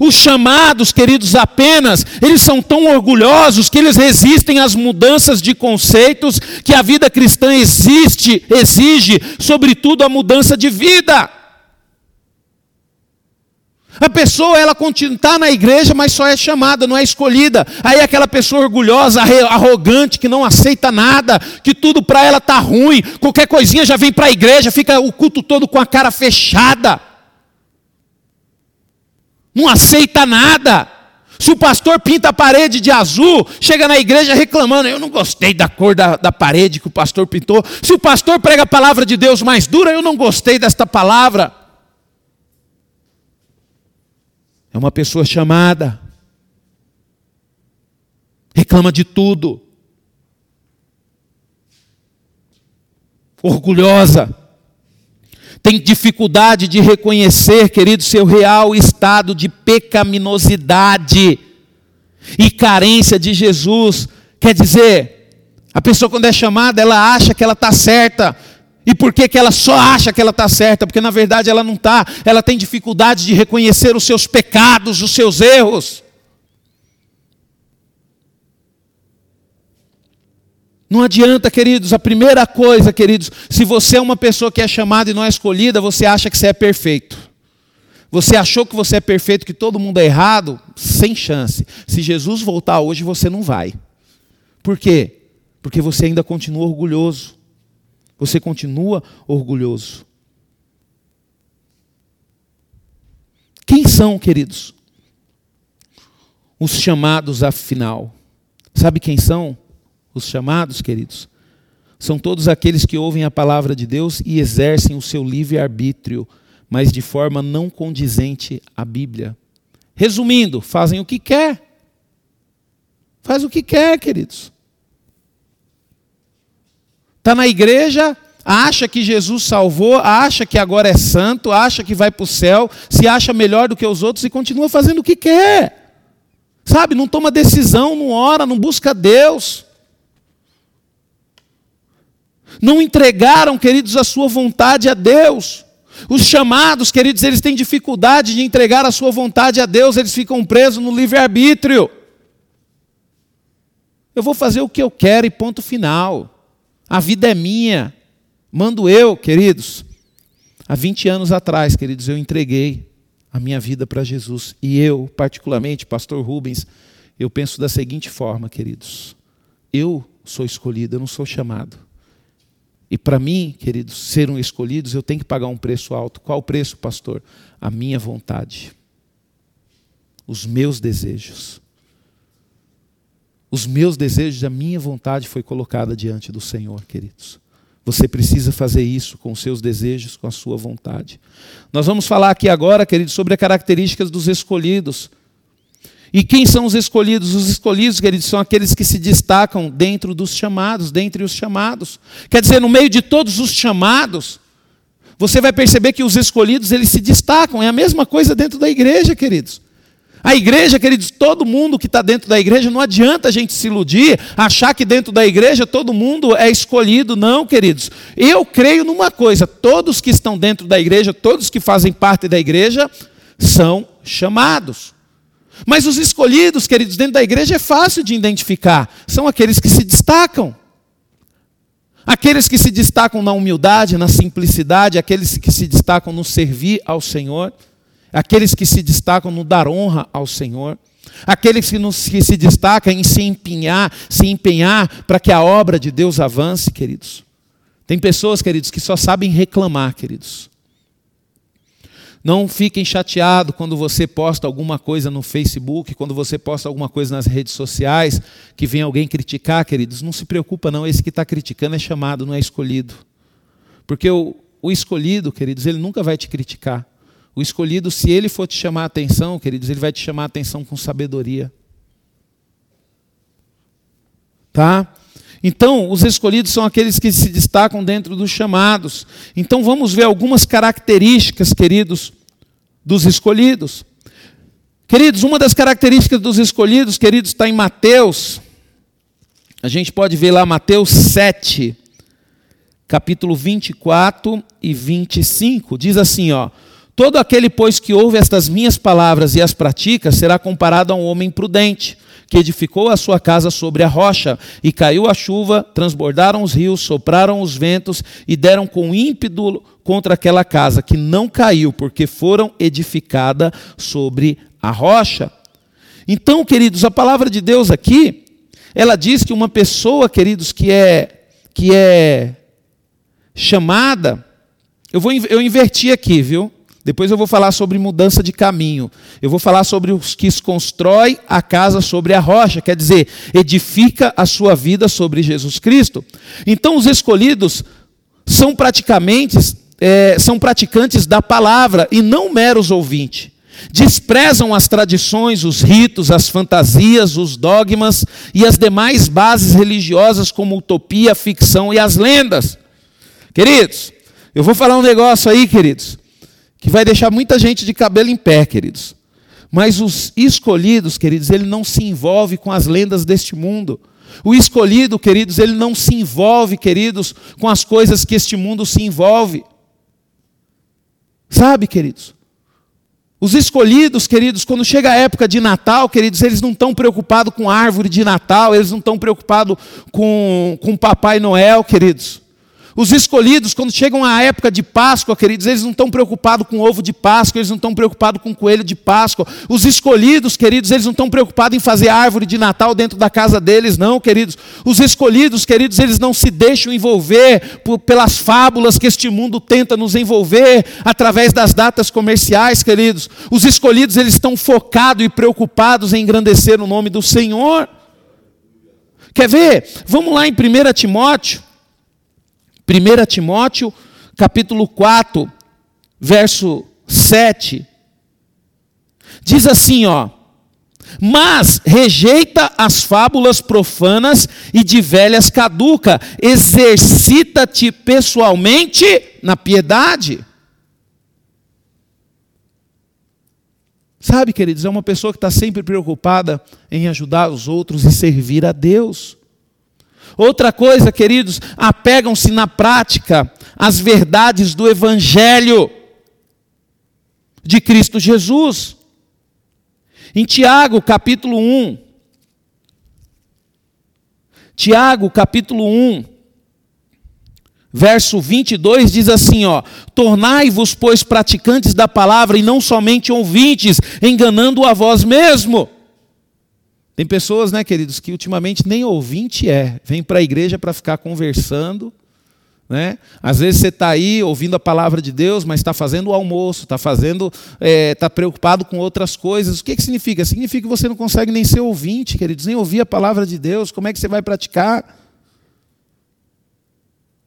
Os chamados, queridos, apenas, eles são tão orgulhosos que eles resistem às mudanças de conceitos que a vida cristã existe, exige, sobretudo a mudança de vida. A pessoa, ela está na igreja, mas só é chamada, não é escolhida. Aí aquela pessoa orgulhosa, arrogante, que não aceita nada, que tudo para ela está ruim, qualquer coisinha já vem para a igreja, fica o culto todo com a cara fechada. Não aceita nada. Se o pastor pinta a parede de azul, chega na igreja reclamando, eu não gostei da cor da, da parede que o pastor pintou. Se o pastor prega a palavra de Deus mais dura, eu não gostei desta palavra. É uma pessoa chamada. Reclama de tudo. Orgulhosa. Tem dificuldade de reconhecer, querido, seu real estado de pecaminosidade e carência de Jesus. Quer dizer, a pessoa quando é chamada, ela acha que ela está certa. E por que que ela só acha que ela está certa? Porque na verdade ela não está. Ela tem dificuldade de reconhecer os seus pecados, os seus erros. Não adianta, queridos, a primeira coisa, queridos, se você é uma pessoa que é chamada e não é escolhida, você acha que você é perfeito. Você achou que você é perfeito, que todo mundo é errado? Sem chance. Se Jesus voltar hoje, você não vai. Por quê? Porque você ainda continua orgulhoso. Você continua orgulhoso. Quem são, queridos, os chamados afinal? Sabe quem são? Os chamados, queridos, são todos aqueles que ouvem a palavra de Deus e exercem o seu livre-arbítrio, mas de forma não condizente à Bíblia. Resumindo, fazem o que quer. Faz o que quer, queridos. Está na igreja, acha que Jesus salvou, acha que agora é santo, acha que vai para o céu, se acha melhor do que os outros e continua fazendo o que quer. Sabe, não toma decisão, não ora, não busca Deus. Não entregaram, queridos, a sua vontade a Deus. Os chamados, queridos, eles têm dificuldade de entregar a sua vontade a Deus, eles ficam presos no livre-arbítrio. Eu vou fazer o que eu quero e ponto final. A vida é minha. Mando eu, queridos. Há vinte anos atrás, queridos, eu entreguei a minha vida para Jesus. E eu, particularmente, pastor Rubens, eu penso da seguinte forma, queridos. Eu sou escolhido, eu não sou chamado. E para mim, queridos, ser um escolhido, eu tenho que pagar um preço alto. Qual o preço, pastor? A minha vontade. Os meus desejos. Os meus desejos, a minha vontade foi colocada diante do Senhor, queridos. Você precisa fazer isso com os seus desejos, com a sua vontade. Nós vamos falar aqui agora, queridos, sobre as características dos escolhidos. E quem são os escolhidos? Os escolhidos, queridos, são aqueles que se destacam dentro dos chamados, dentre os chamados. Quer dizer, no meio de todos os chamados, você vai perceber que os escolhidos, eles se destacam. É a mesma coisa dentro da igreja, queridos. A igreja, queridos, todo mundo que está dentro da igreja, não adianta a gente se iludir, achar que dentro da igreja todo mundo é escolhido, não, queridos. Eu creio numa coisa, todos que estão dentro da igreja, todos que fazem parte da igreja, são chamados. Mas os escolhidos, queridos, dentro da igreja é fácil de identificar, são aqueles que se destacam. Aqueles que se destacam na humildade, na simplicidade, aqueles que se destacam no servir ao Senhor. Aqueles que se destacam no dar honra ao Senhor. Aqueles que, nos, que se destacam em se empenhar, se empenhar para que a obra de Deus avance, queridos. Tem pessoas, queridos, que só sabem reclamar, queridos. Não fiquem chateados quando você posta alguma coisa no Facebook, quando você posta alguma coisa nas redes sociais, que vem alguém criticar, queridos. Não se preocupa, não. Esse que está criticando é chamado, não é escolhido. Porque o, o escolhido, queridos, ele nunca vai te criticar. O escolhido, se ele for te chamar a atenção, queridos, ele vai te chamar a atenção com sabedoria. Tá? Então, os escolhidos são aqueles que se destacam dentro dos chamados. Então, vamos ver algumas características, queridos, dos escolhidos. Queridos, uma das características dos escolhidos, queridos, está em Mateus. A gente pode ver lá Mateus sete, capítulo vinte e quatro e vinte e cinco. Diz assim, ó. Todo aquele, pois, que ouve estas minhas palavras e as pratica, será comparado a um homem prudente, que edificou a sua casa sobre a rocha, e caiu a chuva, transbordaram os rios, sopraram os ventos, e deram com ímpeto contra aquela casa, que não caiu, porque foram edificada sobre a rocha. Então, queridos, a palavra de Deus aqui, ela diz que uma pessoa, queridos, que é, que é chamada, eu, vou, eu inverti aqui, viu? Depois eu vou falar sobre mudança de caminho. Eu vou falar sobre os que constroem a casa sobre a rocha. Quer dizer, edifica a sua vida sobre Jesus Cristo. Então os escolhidos são, praticamente, é, são praticantes da palavra e não meros ouvintes. Desprezam as tradições, os ritos, as fantasias, os dogmas e as demais bases religiosas como utopia, ficção e as lendas. Queridos, eu vou falar um negócio aí, queridos, que vai deixar muita gente de cabelo em pé, queridos. Mas os escolhidos, queridos, ele não se envolve com as lendas deste mundo. O escolhido, queridos, ele não se envolve, queridos, com as coisas que este mundo se envolve. Sabe, queridos? Os escolhidos, queridos, quando chega a época de Natal, queridos, eles não estão preocupados com árvore de Natal, eles não estão preocupados com, com Papai Noel, queridos. Os escolhidos, quando chegam à época de Páscoa, queridos, eles não estão preocupados com ovo de Páscoa, eles não estão preocupados com coelho de Páscoa. Os escolhidos, queridos, eles não estão preocupados em fazer árvore de Natal dentro da casa deles, não, queridos. Os escolhidos, queridos, eles não se deixam envolver por, pelas fábulas que este mundo tenta nos envolver através das datas comerciais, queridos. Os escolhidos, eles estão focados e preocupados em engrandecer o nome do Senhor. Quer ver? Vamos lá em primeiro Timóteo. primeiro Timóteo, capítulo quatro, verso sete, diz assim, ó, mas rejeita as fábulas profanas e de velhas caduca, exercita-te pessoalmente na piedade. Sabe, queridos, é uma pessoa que está sempre preocupada em ajudar os outros e servir a Deus. Outra coisa, queridos, apegam-se na prática às verdades do Evangelho de Cristo Jesus. Em Tiago, capítulo um. Tiago, capítulo um, verso vinte e dois, diz assim, ó, tornai-vos, pois, praticantes da palavra e não somente ouvintes, enganando a vós mesmo. Tem pessoas, né, queridos, que ultimamente nem ouvinte é. Vem para a igreja para ficar conversando, né? Às vezes você está aí ouvindo a palavra de Deus, mas está fazendo o almoço, está fazendo, é, está preocupado com outras coisas. O que, que significa? Significa que você não consegue nem ser ouvinte, queridos, nem ouvir a palavra de Deus. Como é que você vai praticar?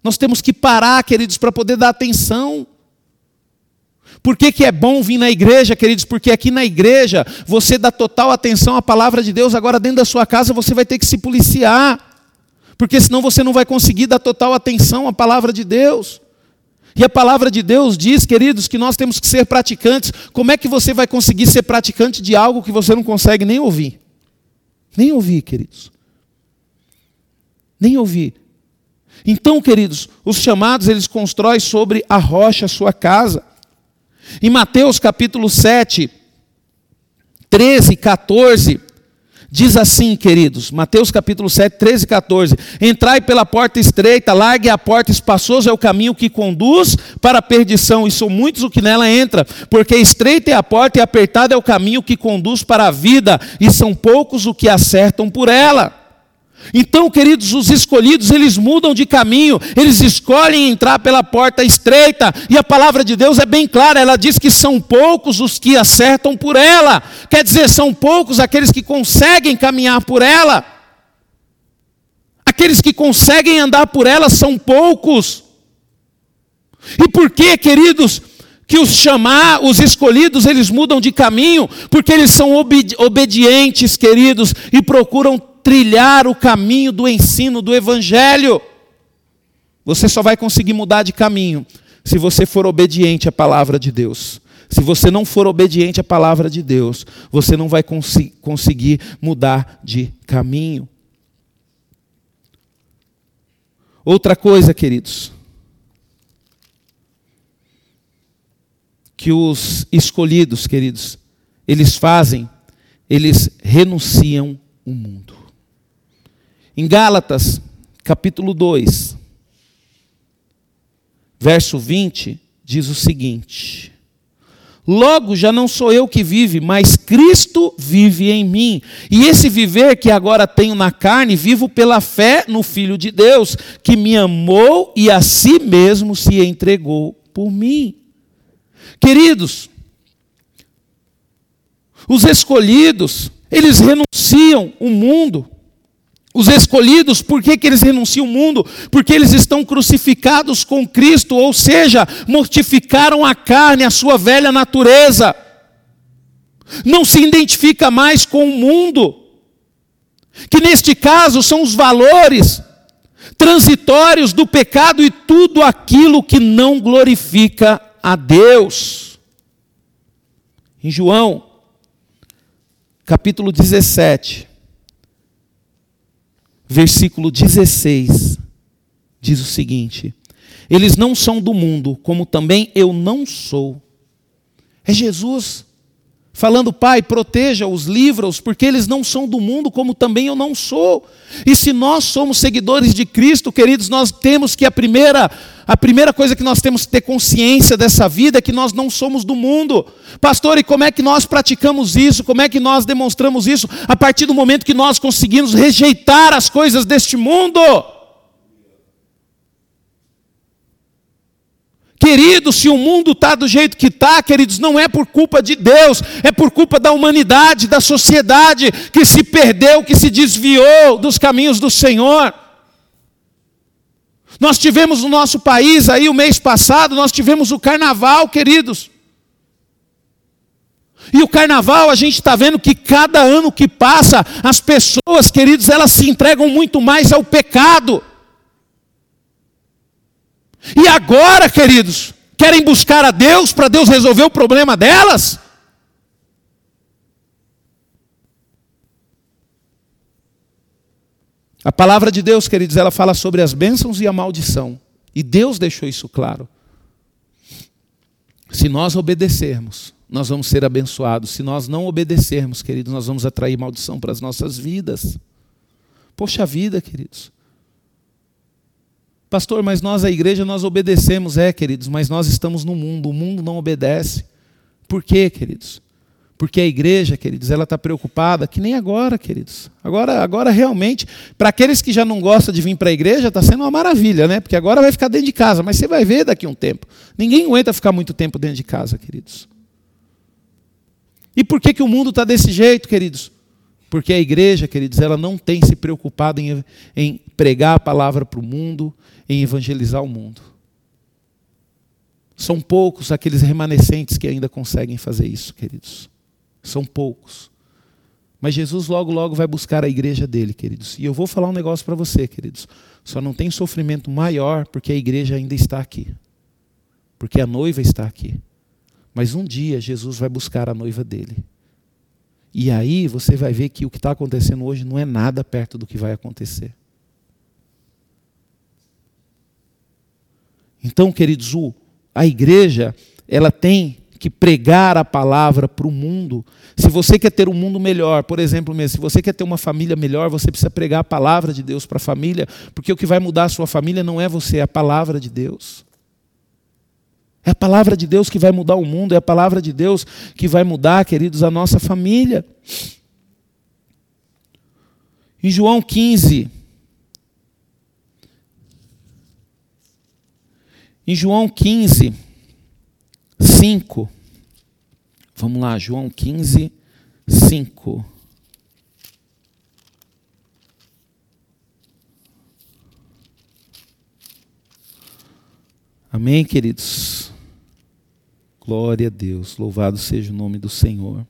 Nós temos que parar, queridos, para poder dar atenção. Por que, que é bom vir na igreja, queridos? Porque aqui na igreja você dá total atenção à palavra de Deus. Agora dentro da sua casa você vai ter que se policiar, porque senão você não vai conseguir dar total atenção à palavra de Deus. E a palavra de Deus diz, queridos, que nós temos que ser praticantes. Como é que você vai conseguir ser praticante de algo que você não consegue nem ouvir? Nem ouvir, queridos. Nem ouvir. Então, queridos, os chamados, eles constroem sobre a rocha a sua casa. Em Mateus capítulo sete, treze, catorze, diz assim, queridos, Mateus capítulo sete, treze, catorze, entrai pela porta estreita, largue a porta, espaçoso é o caminho que conduz para a perdição, e são muitos o que nela entra, porque estreita é a porta e apertado é o caminho que conduz para a vida, e são poucos o que acertam por ela. Então, queridos, os escolhidos, eles mudam de caminho, eles escolhem entrar pela porta estreita, e a palavra de Deus é bem clara, ela diz que são poucos os que acertam por ela, quer dizer, são poucos aqueles que conseguem caminhar por ela, aqueles que conseguem andar por ela são poucos. E por que, queridos, que os chamar, os escolhidos, eles mudam de caminho? Porque eles são obedi- obedientes, queridos, e procuram trilhar o caminho do ensino do Evangelho. Você só vai conseguir mudar de caminho se você for obediente à palavra de Deus. Se você não for obediente à palavra de Deus, você não vai cons- conseguir mudar de caminho. Outra coisa, queridos, que os escolhidos, queridos, eles fazem, eles renunciam o mundo. Em Gálatas, capítulo dois, verso vinte, diz o seguinte, logo já não sou eu que vive, mas Cristo vive em mim, e esse viver que agora tenho na carne, vivo pela fé no Filho de Deus, que me amou e a si mesmo se entregou por mim. Queridos, os escolhidos, eles renunciam o mundo. Os escolhidos, por que, que eles renunciam o mundo? Porque eles estão crucificados com Cristo, ou seja, mortificaram a carne, a sua velha natureza. Não se identifica mais com o mundo, que neste caso são os valores transitórios do pecado e tudo aquilo que não glorifica a Deus. Em João, capítulo dezessete. Versículo dezesseis diz o seguinte, eles não são do mundo, como também eu não sou. É Jesus falando, Pai, proteja-os, livra-os, porque eles não são do mundo, como também eu não sou. E se nós somos seguidores de Cristo, queridos, nós temos que a primeira, a primeira coisa que nós temos que ter consciência dessa vida é que nós não somos do mundo. Pastor, e como é que nós praticamos isso? Como é que nós demonstramos isso? A partir do momento que nós conseguimos rejeitar as coisas deste mundo. Queridos, se o mundo está do jeito que está, queridos, não é por culpa de Deus, é por culpa da humanidade, da sociedade, que se perdeu, que se desviou dos caminhos do Senhor. Nós tivemos no nosso país, aí o mês passado, nós tivemos o carnaval, queridos. E o carnaval, a gente está vendo que cada ano que passa, as pessoas, queridos, elas se entregam muito mais ao pecado. E agora, queridos, querem buscar a Deus para Deus resolver o problema delas? A palavra de Deus, queridos, ela fala sobre as bênçãos e a maldição. E Deus deixou isso claro. Se nós obedecermos, nós vamos ser abençoados. Se nós não obedecermos, queridos, nós vamos atrair maldição para as nossas vidas. Poxa vida, queridos. Pastor, mas nós, a igreja, nós obedecemos. É, queridos, mas nós estamos no mundo. O mundo não obedece. Por quê, queridos? Porque a igreja, queridos, ela está preocupada, que nem agora, queridos. Agora, agora realmente, para aqueles que já não gostam de vir para a igreja, está sendo uma maravilha, né? Porque agora vai ficar dentro de casa, mas você vai ver daqui a um tempo. Ninguém aguenta ficar muito tempo dentro de casa, queridos. E por que, que o mundo está desse jeito, queridos? Porque a igreja, queridos, ela não tem se preocupado em, em pregar a palavra para o mundo, em evangelizar o mundo. São poucos aqueles remanescentes que ainda conseguem fazer isso, queridos. São poucos. Mas Jesus logo, logo vai buscar a igreja dele, queridos. E eu vou falar um negócio para você, queridos. Só não tem sofrimento maior porque a igreja ainda está aqui. Porque a noiva está aqui. Mas um dia Jesus vai buscar a noiva dele. E aí você vai ver que o que está acontecendo hoje não é nada perto do que vai acontecer. Então, queridos, a igreja, ela tem que pregar a palavra para o mundo. Se você quer ter um mundo melhor, por exemplo mesmo, se você quer ter uma família melhor, você precisa pregar a palavra de Deus para a família, porque o que vai mudar a sua família não é você, é a palavra de Deus. É a palavra de Deus que vai mudar o mundo, é a palavra de Deus que vai mudar, queridos, a nossa família. Em João quinze, em João quinze, cinco, vamos lá, João quinze, cinco. Amém, queridos? Glória a Deus, louvado seja o nome do Senhor.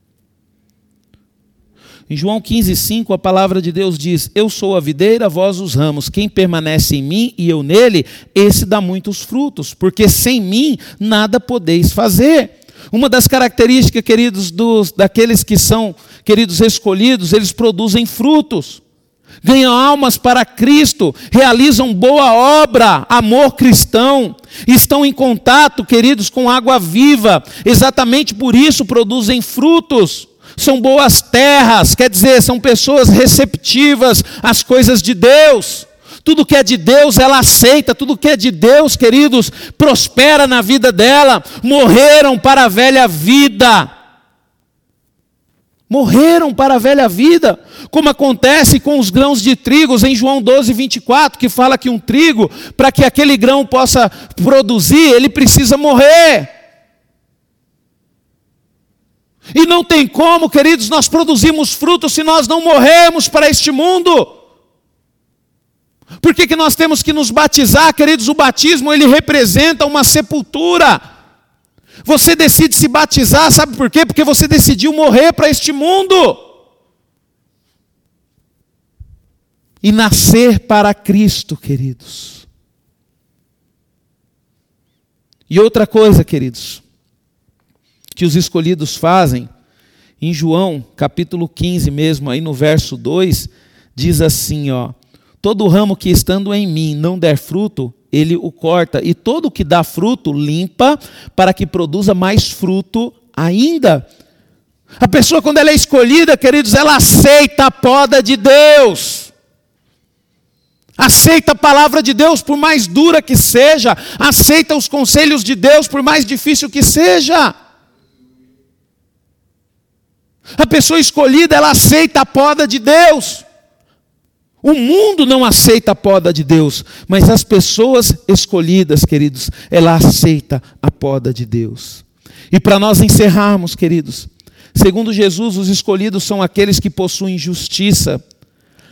Em João quinze, cinco, a palavra de Deus diz: eu sou a videira, vós os ramos. Quem permanece em mim e eu nele, esse dá muitos frutos, porque sem mim nada podeis fazer. Uma das características, queridos, dos, daqueles que são, queridos, escolhidos, eles produzem frutos. Ganham almas para Cristo, realizam boa obra, amor cristão, estão em contato, queridos, com água viva, exatamente por isso produzem frutos, são boas terras, quer dizer, são pessoas receptivas às coisas de Deus. Tudo que é de Deus, ela aceita. Tudo que é de Deus, queridos, prospera na vida dela. Morreram para a velha vida. Morreram para a velha vida, como acontece com os grãos de trigo em João doze, vinte e quatro, que fala que um trigo, para que aquele grão possa produzir, ele precisa morrer. E não tem como, queridos, nós produzirmos frutos se nós não morrermos para este mundo. Por que que nós temos que nos batizar, queridos? O batismo, ele representa uma sepultura. Você decide se batizar, sabe por quê? Porque você decidiu morrer para este mundo. E nascer para Cristo, queridos. E outra coisa, queridos, que os escolhidos fazem, em João, capítulo quinze mesmo, aí no verso dois, diz assim, ó: todo ramo que estando em mim não der fruto, ele o corta, e todo que dá fruto, limpa, para que produza mais fruto ainda. A pessoa, quando ela é escolhida, queridos, ela aceita a poda de Deus. Aceita a palavra de Deus, por mais dura que seja. Aceita os conselhos de Deus, por mais difícil que seja. A pessoa escolhida, ela aceita a poda de Deus. O mundo não aceita a poda de Deus, mas as pessoas escolhidas, queridos, ela aceita a poda de Deus. E para nós encerrarmos, queridos, segundo Jesus, os escolhidos são aqueles que possuem justiça,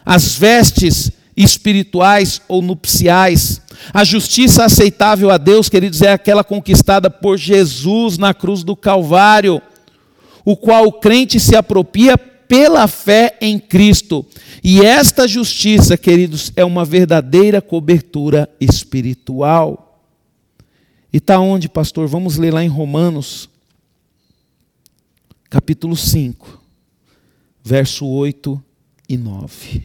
as vestes espirituais ou nupciais. A justiça aceitável a Deus, queridos, é aquela conquistada por Jesus na cruz do Calvário, o qual o crente se apropria pela fé em Cristo. E esta justiça, queridos, é uma verdadeira cobertura espiritual. E está onde, pastor? Vamos ler lá em Romanos, capítulo cinco, verso oito e nove.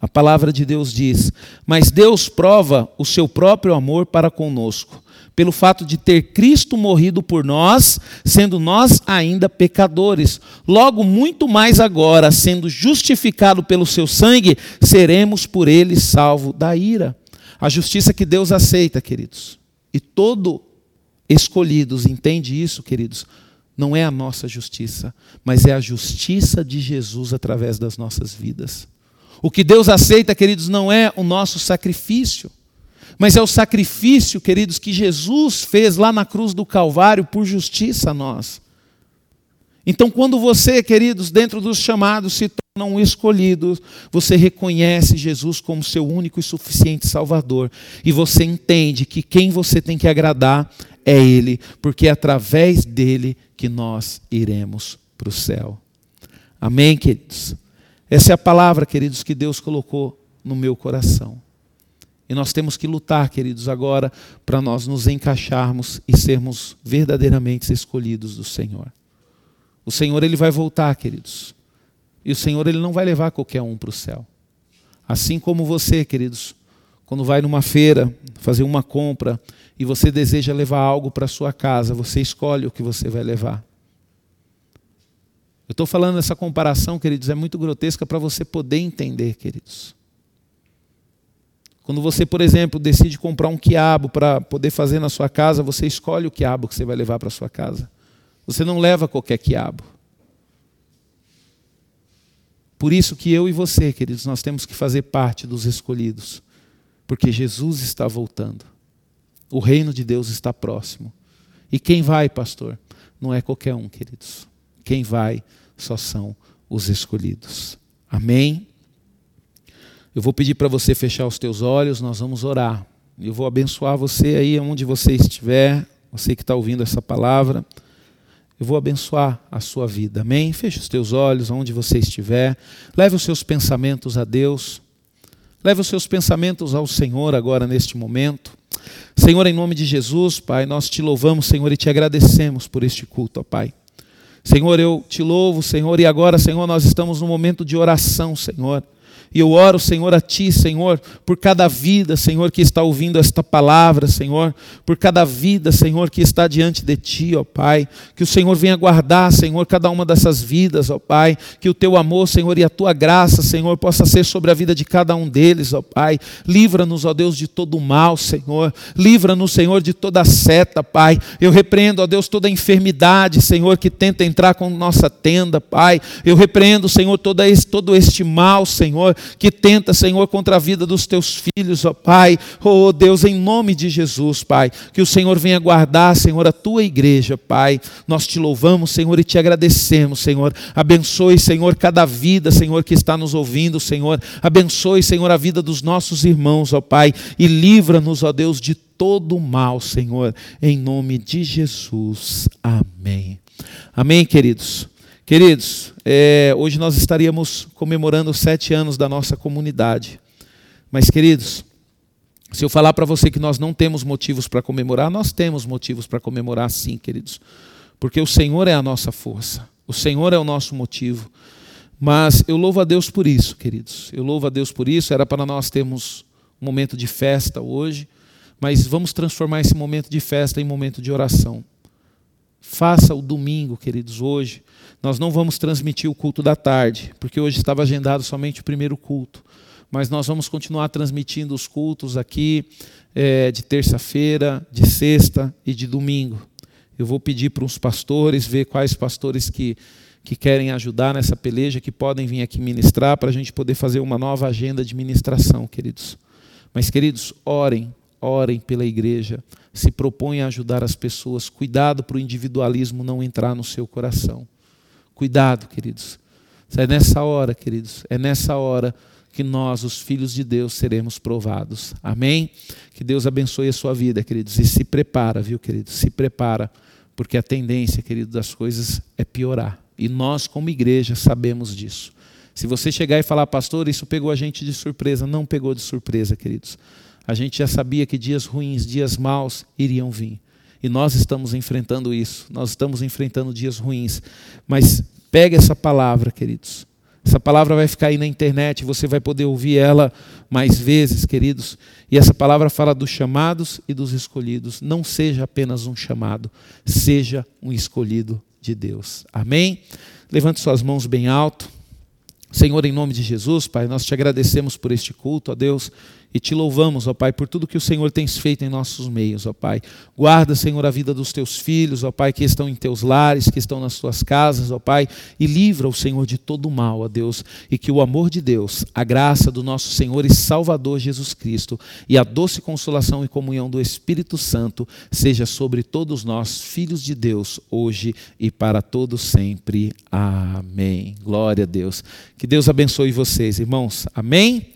A palavra de Deus diz: mas Deus prova o seu próprio amor para conosco, pelo fato de ter Cristo morrido por nós, sendo nós ainda pecadores. Logo, muito mais agora, sendo justificado pelo seu sangue, seremos por ele salvo da ira. A justiça que Deus aceita, queridos, e todo escolhidos entende isso, queridos, não é a nossa justiça, mas é a justiça de Jesus através das nossas vidas. O que Deus aceita, queridos, não é o nosso sacrifício, mas é o sacrifício, queridos, que Jesus fez lá na cruz do Calvário por justiça a nós. Então, quando você, queridos, dentro dos chamados se torna um escolhido, você reconhece Jesus como seu único e suficiente Salvador. E você entende que quem você tem que agradar é Ele, porque é através dele que nós iremos para o céu. Amém, queridos? Essa é a palavra, queridos, que Deus colocou no meu coração. E nós temos que lutar, queridos, agora, para nós nos encaixarmos e sermos verdadeiramente escolhidos do Senhor. O Senhor, ele vai voltar, queridos. E o Senhor, ele não vai levar qualquer um para o céu. Assim como você, queridos, quando vai numa feira fazer uma compra e você deseja levar algo para a sua casa, você escolhe o que você vai levar. Eu estou falando essa comparação, queridos, é muito grotesca para você poder entender, queridos. Quando você, por exemplo, decide comprar um quiabo para poder fazer na sua casa, você escolhe o quiabo que você vai levar para a sua casa. Você não leva qualquer quiabo. Por isso que eu e você, queridos, nós temos que fazer parte dos escolhidos, porque Jesus está voltando. O reino de Deus está próximo. E quem vai, pastor? Não é qualquer um, queridos. Quem vai só são os escolhidos. Amém? Eu vou pedir para você fechar os teus olhos, nós vamos orar. Eu vou abençoar você aí onde você estiver, você que está ouvindo essa palavra. Eu vou abençoar a sua vida. Amém? Feche os teus olhos onde você estiver. Leve os seus pensamentos a Deus. Leve os seus pensamentos ao Senhor agora neste momento. Senhor, em nome de Jesus, Pai, nós te louvamos, Senhor, e te agradecemos por este culto, ó Pai. Senhor, eu te louvo, Senhor, e agora, Senhor, nós estamos num momento de oração, Senhor. E eu oro, Senhor, a Ti, Senhor, por cada vida, Senhor, que está ouvindo esta palavra, Senhor, por cada vida, Senhor, que está diante de Ti, ó Pai, que o Senhor venha guardar, Senhor, cada uma dessas vidas, ó Pai, que o Teu amor, Senhor, e a Tua graça, Senhor, possa ser sobre a vida de cada um deles, ó Pai, livra-nos, ó Deus, de todo o mal, Senhor, livra-nos, Senhor, de toda seta, Pai, eu repreendo, ó Deus, toda a enfermidade, Senhor, que tenta entrar com nossa tenda, Pai, eu repreendo, Senhor, toda esse, todo este mal, Senhor, que tenta, Senhor, contra a vida dos teus filhos, ó Pai, ó Deus, em nome de Jesus, Pai, que o Senhor venha guardar, Senhor, a tua igreja, Pai, nós te louvamos, Senhor, e te agradecemos, Senhor, abençoe, Senhor, cada vida, Senhor, que está nos ouvindo, Senhor, abençoe, Senhor, a vida dos nossos irmãos, ó Pai, e livra-nos, ó Deus, de todo mal, Senhor, em nome de Jesus, amém, amém, queridos. Queridos, é, hoje nós estaríamos comemorando os sete anos da nossa comunidade. Mas, queridos, se eu falar para você que nós não temos motivos para comemorar, nós temos motivos para comemorar sim, queridos. Porque o Senhor é a nossa força, o Senhor é o nosso motivo. Mas eu louvo a Deus por isso, queridos. Eu louvo a Deus por isso, era para nós termos um momento de festa hoje, mas vamos transformar esse momento de festa em momento de oração. Faça o domingo, queridos, hoje. Nós não vamos transmitir o culto da tarde, porque hoje estava agendado somente o primeiro culto. Mas nós vamos continuar transmitindo os cultos aqui é, de terça-feira, de sexta e de domingo. Eu vou pedir para os pastores, ver quais pastores que, que querem ajudar nessa peleja, que podem vir aqui ministrar, para a gente poder fazer uma nova agenda de ministração, queridos. Mas, queridos, orem. Orem pela igreja, se propõem a ajudar as pessoas. Cuidado para o individualismo não entrar no seu coração. Cuidado, queridos. É nessa hora, queridos, é nessa hora que nós, os filhos de Deus, seremos provados. Amém? Que Deus abençoe a sua vida, queridos. E se prepara, viu, queridos? Se prepara, porque a tendência, queridos, das coisas é piorar. E nós, como igreja, sabemos disso. Se você chegar e falar, pastor, isso pegou a gente de surpresa. Não pegou de surpresa, queridos. A gente já sabia que dias ruins, dias maus iriam vir. E nós estamos enfrentando isso. Nós estamos enfrentando dias ruins. Mas pegue essa palavra, queridos. Essa palavra vai ficar aí na internet, você vai poder ouvir ela mais vezes, queridos. E essa palavra fala dos chamados e dos escolhidos. Não seja apenas um chamado, seja um escolhido de Deus. Amém? Levante suas mãos bem alto. Senhor, em nome de Jesus, Pai, nós te agradecemos por este culto, ó Deus, e te louvamos, ó Pai, por tudo que o Senhor tem feito em nossos meios, ó Pai. Guarda, Senhor, a vida dos teus filhos, ó Pai, que estão em teus lares, que estão nas tuas casas, ó Pai, e livra o Senhor de todo o mal, ó Deus, e que o amor de Deus, a graça do nosso Senhor e Salvador Jesus Cristo e a doce consolação e comunhão do Espírito Santo seja sobre todos nós, filhos de Deus, hoje e para todos sempre. Amém. Glória a Deus. Que Deus abençoe vocês, irmãos. Amém?